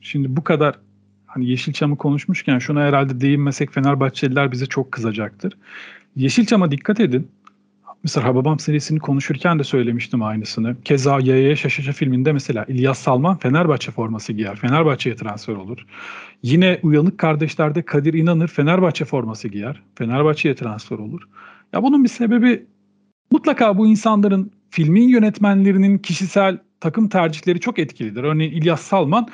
Şimdi bu kadar hani Yeşilçam'ı konuşmuşken şuna herhalde değinmesek Fenerbahçeliler bize çok kızacaktır. Yeşilçam'a dikkat edin. Mesela Hababam serisini konuşurken de söylemiştim aynısını. Keza Yaya Şaşaşa filminde mesela İlyas Salman Fenerbahçe forması giyer, Fenerbahçe'ye transfer olur. Yine Uyanık Kardeşler'de Kadir İnanır Fenerbahçe forması giyer, Fenerbahçe'ye transfer olur. Ya bunun bir sebebi mutlaka bu insanların, filmin yönetmenlerinin kişisel takım tercihleri çok etkilidir. Örneğin İlyas Salman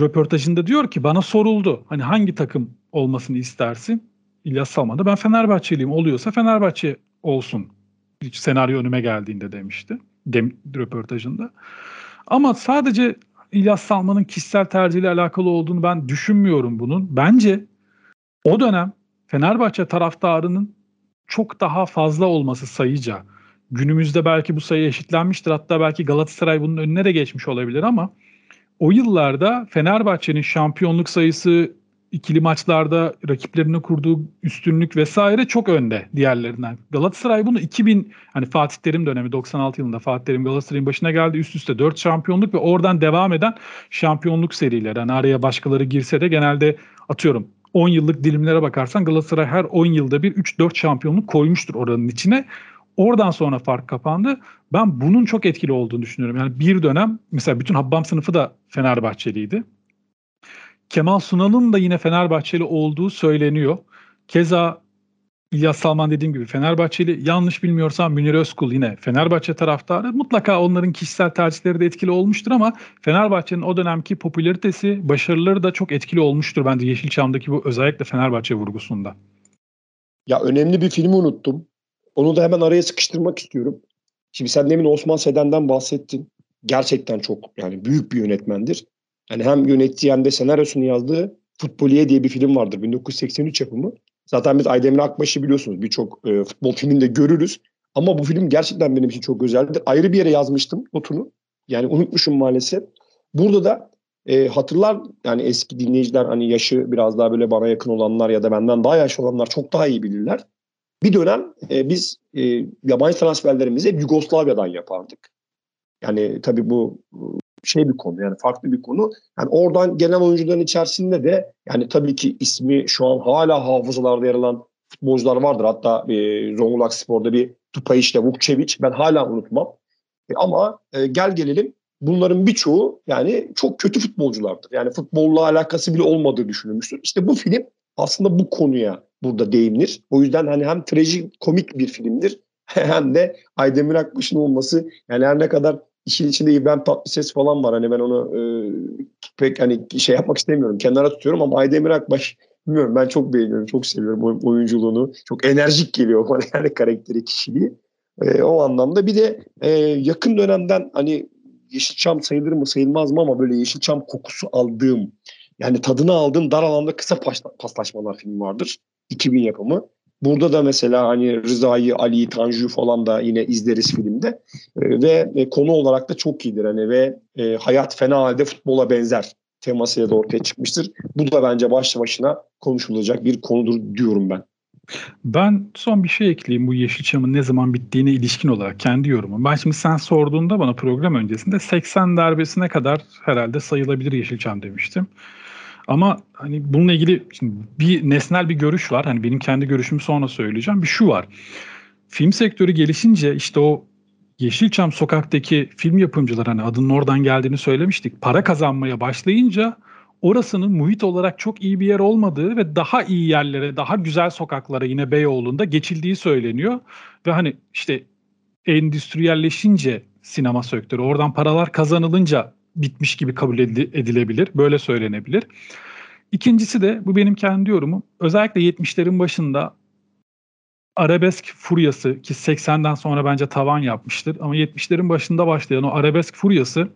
röportajında diyor ki, bana soruldu hani hangi takım olmasını istersin? İlyas Salman da ben Fenerbahçeliyim, oluyorsa Fenerbahçe olsun, hiç senaryo önüme geldiğinde demişti dem- röportajında. Ama sadece İlyas Salman'ın kişisel tercihiyle alakalı olduğunu ben düşünmüyorum bunun. Bence o dönem Fenerbahçe taraftarının çok daha fazla olması sayıca. Günümüzde belki bu sayı eşitlenmiştir. Hatta belki Galatasaray bunun önüne de geçmiş olabilir, ama o yıllarda Fenerbahçe'nin şampiyonluk sayısı, İkili maçlarda rakiplerine kurduğu üstünlük vesaire çok önde diğerlerinden. Galatasaray bunu iki bin, hani Fatih Terim dönemi, doksan altı yılında Fatih Terim Galatasaray'ın başına geldi. Üst üste dört şampiyonluk ve oradan devam eden şampiyonluk serileri. Yani araya başkaları girse de genelde, atıyorum on yıllık dilimlere bakarsan Galatasaray her on yılda bir üç dört şampiyonluk koymuştur oranın içine. Oradan sonra fark kapandı. Ben bunun çok etkili olduğunu düşünüyorum. Yani bir dönem mesela bütün Habam sınıfı da Fenerbahçeliydi. Kemal Sunal'ın da yine Fenerbahçeli olduğu söyleniyor. Keza İlyas Salman dediğim gibi Fenerbahçeli. Yanlış bilmiyorsam Münir Özkul yine Fenerbahçe taraftarı. Mutlaka onların kişisel tercihleri de etkili olmuştur, ama Fenerbahçe'nin o dönemki popülaritesi, başarıları da çok etkili olmuştur bence Yeşilçam'daki bu, özellikle Fenerbahçe vurgusunda. Ya önemli bir filmi unuttum. Onu da hemen araya sıkıştırmak istiyorum. Şimdi sen demin Osman Seden'den bahsettin. Gerçekten çok yani büyük bir yönetmendir. Yani hem yönettiği hem de senaryosunu yazdığı Futboliye diye bir film vardır, bin dokuz yüz seksen üç yapımı. Zaten biz Aydemir Akbaş'ı biliyorsunuz, birçok e, futbol filminde görürüz. Ama bu film gerçekten benim için çok özeldir. Ayrı bir yere yazmıştım notunu. Yani unutmuşum maalesef. Burada da e, hatırlar yani eski dinleyiciler, hani yaşı biraz daha böyle bana yakın olanlar ya da benden daha yaşlı olanlar çok daha iyi bilirler. Bir dönem e, biz e, yabancı transferlerimizi Yugoslavya'dan yapardık. Yani tabii bu şey bir konu, yani farklı bir konu. Yani oradan gelen oyuncuların içerisinde de yani tabii ki ismi şu an hala hafızalarda yer alan futbolcular vardır. Hatta e, Zonguldak Spor'da bir Tupayiç ile Vukcevic, ben hala unutmam. E, ama e, gel gelelim bunların birçoğu yani çok kötü futbolculardır. Yani futbolla alakası bile olmadığı düşünülmüştür. İşte bu film aslında bu konuya burada değinir. O yüzden hani hem trajikomik bir filmdir hem de Aydemir Akbaş'ın olması, yani her ne kadar İşin içinde İbrahim Tatlıses falan var. Hani ben onu e, pek hani şey yapmak istemiyorum, kenara tutuyorum, ama Aydemir Akbaş, bilmiyorum, ben çok beğeniyorum, çok seviyorum oyunculuğunu. Çok enerjik geliyor bana yani karakteri, kişiliği. E, o anlamda bir de e, yakın dönemden hani Yeşilçam sayılır mı sayılmaz mı ama böyle Yeşilçam kokusu aldığım, yani tadını aldığım Dar Alanda Kısa Paslaşmalar filmi vardır. iki bin yapımı. Burada da mesela hani Rıza'yı, Ali'yi, Tanju'yu falan da yine izleriz filmde. E, ve e, konu olarak da çok iyidir. Hani ve e, hayat fena halde futbola benzer teması ya da ortaya çıkmıştır. Bu da bence başlı başına konuşulacak bir konudur diyorum ben. Ben son bir şey ekleyeyim bu Yeşilçam'ın ne zaman bittiğine ilişkin olarak kendi yorumum. Ben şimdi sen sorduğunda bana program öncesinde seksen darbesine kadar herhalde sayılabilir Yeşilçam demiştim. Ama hani bununla ilgili bir nesnel bir görüş var. Hani benim kendi görüşümü sonra söyleyeceğim. Bir şu var. Film sektörü gelişince işte o Yeşilçam sokaktaki film yapımcıları, hani adının oradan geldiğini söylemiştik, para kazanmaya başlayınca orasının muhit olarak çok iyi bir yer olmadığı ve daha iyi yerlere, daha güzel sokaklara, yine Beyoğlu'nda geçildiği söyleniyor. Ve hani işte endüstriyelleşince sinema sektörü, oradan paralar kazanılınca bitmiş gibi kabul edilebilir. Böyle söylenebilir. İkincisi de, bu benim kendi yorumum, özellikle yetmişlerin başında arabesk furyası, ki seksenden sonra bence tavan yapmıştır, ama yetmişlerin başında başlayan o arabesk furyası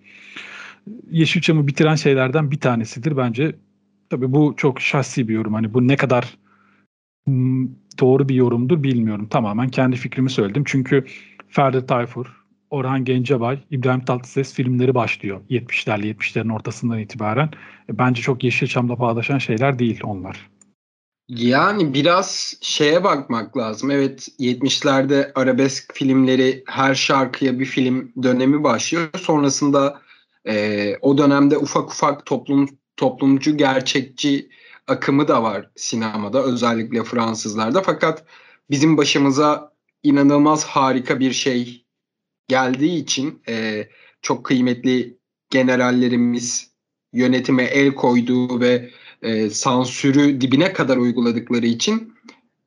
Yeşilçam'ı bitiren şeylerden bir tanesidir bence. Tabii bu çok şahsi bir yorum. Hani bu ne kadar doğru bir yorumdur bilmiyorum. Tamamen kendi fikrimi söyledim. Çünkü Ferdi Tayfur, Orhan Gencebay, İbrahim Tatlıses filmleri başlıyor yetmişlerle, yetmişlerin ortasından itibaren. Bence çok Yeşilçam'la bağdaşan şeyler değil onlar. Yani biraz şeye bakmak lazım. Evet, yetmişlerde arabesk filmleri, her şarkıya bir film dönemi başlıyor. Sonrasında Ee, o dönemde ufak ufak toplum toplumcu gerçekçi akımı da var sinemada, özellikle Fransızlarda. Fakat bizim başımıza inanılmaz harika bir şey geldiği için e, çok kıymetli generallerimiz yönetime el koyduğu ve e, sansürü dibine kadar uyguladıkları için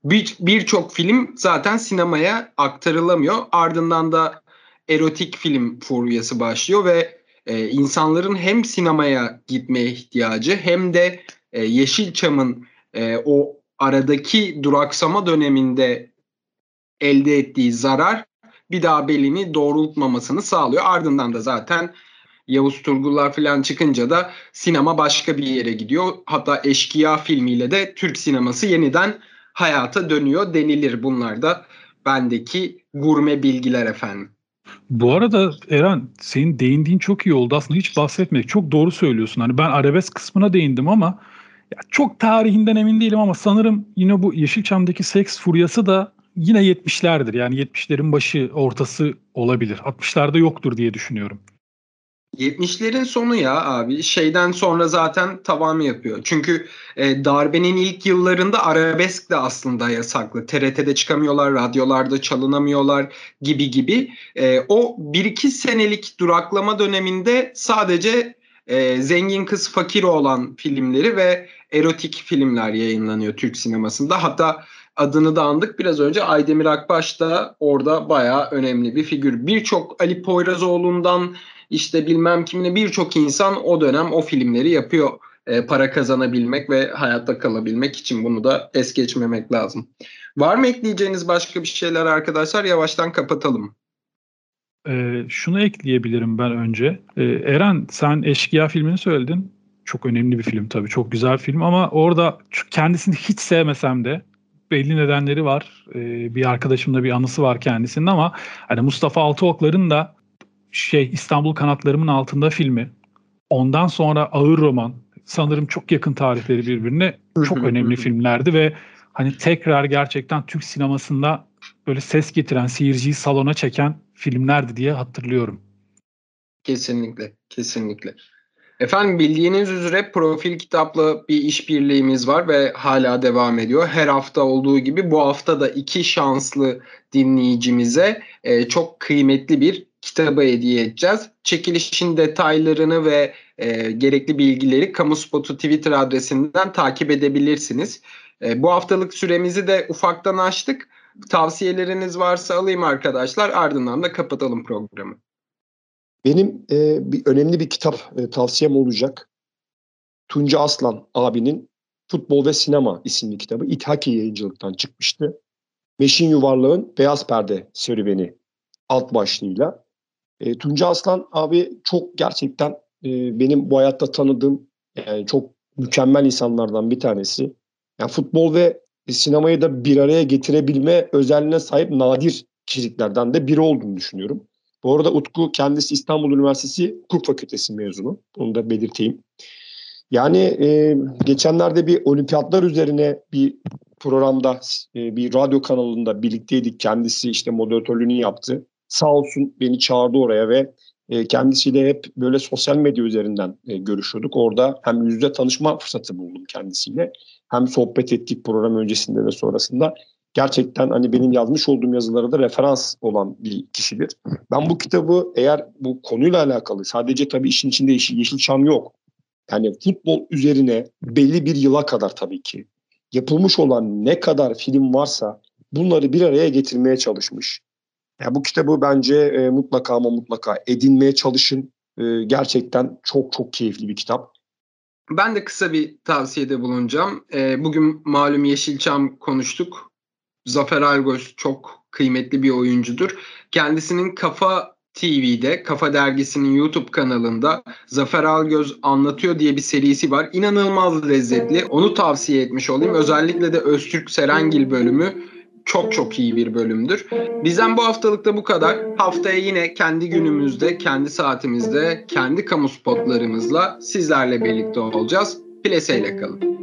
bir, birçok film zaten sinemaya aktarılamıyor. Ardından da erotik film furyası başlıyor ve Ee, insanların hem sinemaya gitmeye ihtiyacı hem de e, Yeşilçam'ın e, o aradaki duraksama döneminde elde ettiği zarar bir daha belini doğrultmamasını sağlıyor. Ardından da zaten Yavuz Turgullar falan çıkınca da sinema başka bir yere gidiyor. Hatta Eşkıya filmiyle de Türk sineması yeniden hayata dönüyor denilir. Bunlar da bendeki gurme bilgiler efendim. Bu arada Eren, senin değindiğin çok iyi oldu. Aslında hiç bahsetmedik. Çok doğru söylüyorsun. Hani ben arabesk kısmına değindim ama ya çok tarihinden emin değilim, ama sanırım yine bu Yeşilçam'daki seks furyası da yine yetmişlerdir. Yani yetmişlerin başı, ortası olabilir. altmışlarda yoktur diye düşünüyorum. yetmişlerin sonu ya abi. Şeyden sonra zaten tavan yapıyor. Çünkü e, darbenin ilk yıllarında arabesk de aslında yasaklı. T R T'de çıkamıyorlar, radyolarda çalınamıyorlar gibi gibi. E, o bir iki senelik duraklama döneminde sadece e, zengin kız fakir olan filmleri ve erotik filmler yayınlanıyor Türk sinemasında. Hatta adını da andık biraz önce, Aydemir Akbaş da orada bayağı önemli bir figür. Birçok Ali Poyrazoğlu'ndan İşte bilmem kimine, birçok insan o dönem o filmleri yapıyor. E, para kazanabilmek ve hayatta kalabilmek için, bunu da es geçmemek lazım. Var mı ekleyeceğiniz başka bir şeyler arkadaşlar? Yavaştan kapatalım. E, şunu ekleyebilirim ben önce. E, Eren, sen Eşkıya filmini söyledin. Çok önemli bir film tabii. Çok güzel film, ama orada kendisini hiç sevmesem de belli nedenleri var. E, bir arkadaşımda bir anısı var kendisinin, ama hani Mustafa Altıoklar'ın da şey İstanbul Kanatlarımın Altında filmi, ondan sonra Ağır Roman, sanırım çok yakın tarihleri birbirine, çok önemli filmlerdi ve hani tekrar gerçekten Türk sinemasında böyle ses getiren, seyirciyi salona çeken filmlerdi diye hatırlıyorum. Kesinlikle, kesinlikle. Efendim, bildiğiniz üzere Profil Kitap'la bir işbirliğimiz var ve hala devam ediyor. Her hafta olduğu gibi bu hafta da iki şanslı dinleyicimize e, çok kıymetli bir kitabı hediye edeceğiz. Çekilişin detaylarını ve e, gerekli bilgileri Kamu Spot'u Twitter adresinden takip edebilirsiniz. E, bu haftalık süremizi de ufaktan açtık. Tavsiyeleriniz varsa alayım arkadaşlar. Ardından da kapatalım programı. Benim e, bir önemli bir kitap e, tavsiyem olacak. Tunca Aslan abinin Futbol ve Sinema isimli kitabı. İthaki Yayıncılık'tan çıkmıştı. Meşin Yuvarlak'ın Beyaz Perde serüveni alt başlığıyla. E, Tunca Aslan abi çok gerçekten e, benim bu hayatta tanıdığım yani çok mükemmel insanlardan bir tanesi. Yani futbol ve sinemayı da bir araya getirebilme özelliğine sahip nadir kişiliklerden de biri olduğunu düşünüyorum. Bu arada Utku kendisi İstanbul Üniversitesi Hukuk Fakültesi mezunu. Onu da belirteyim. Yani e, geçenlerde bir olimpiyatlar üzerine bir programda, e, bir radyo kanalında birlikteydik. Kendisi işte moderatörlüğünü yaptı. Sağ olsun beni çağırdı oraya ve e, kendisiyle hep böyle sosyal medya üzerinden e, görüşüyorduk. Orada hem yüzde tanışma fırsatı buldum kendisiyle. Hem sohbet ettik program öncesinde ve sonrasında. Gerçekten hani benim yazmış olduğum yazılara da referans olan bir kişidir. Ben bu kitabı, eğer bu konuyla alakalı, sadece tabii işin içinde Yeşilçam yok. Yani futbol üzerine belli bir yıla kadar tabii ki yapılmış olan ne kadar film varsa bunları bir araya getirmeye çalışmış. Yani bu kitabı bence e, mutlaka ama mutlaka edinmeye çalışın. E, gerçekten çok çok keyifli bir kitap. Ben de kısa bir tavsiyede bulunacağım. E, bugün malum Yeşilçam konuştuk. Zafer Algöz çok kıymetli bir oyuncudur. Kendisinin Kafa T V'de, Kafa Dergisi'nin YouTube kanalında Zafer Algöz Anlatıyor diye bir serisi var. İnanılmaz lezzetli. Onu tavsiye etmiş olayım. Özellikle de Öztürk Serengil bölümü çok çok iyi bir bölümdür. Bizden bu haftalıkta bu kadar. Haftaya yine kendi günümüzde, kendi saatimizde, kendi kamu spotlarımızla sizlerle birlikte olacağız. Pleseyle kalın.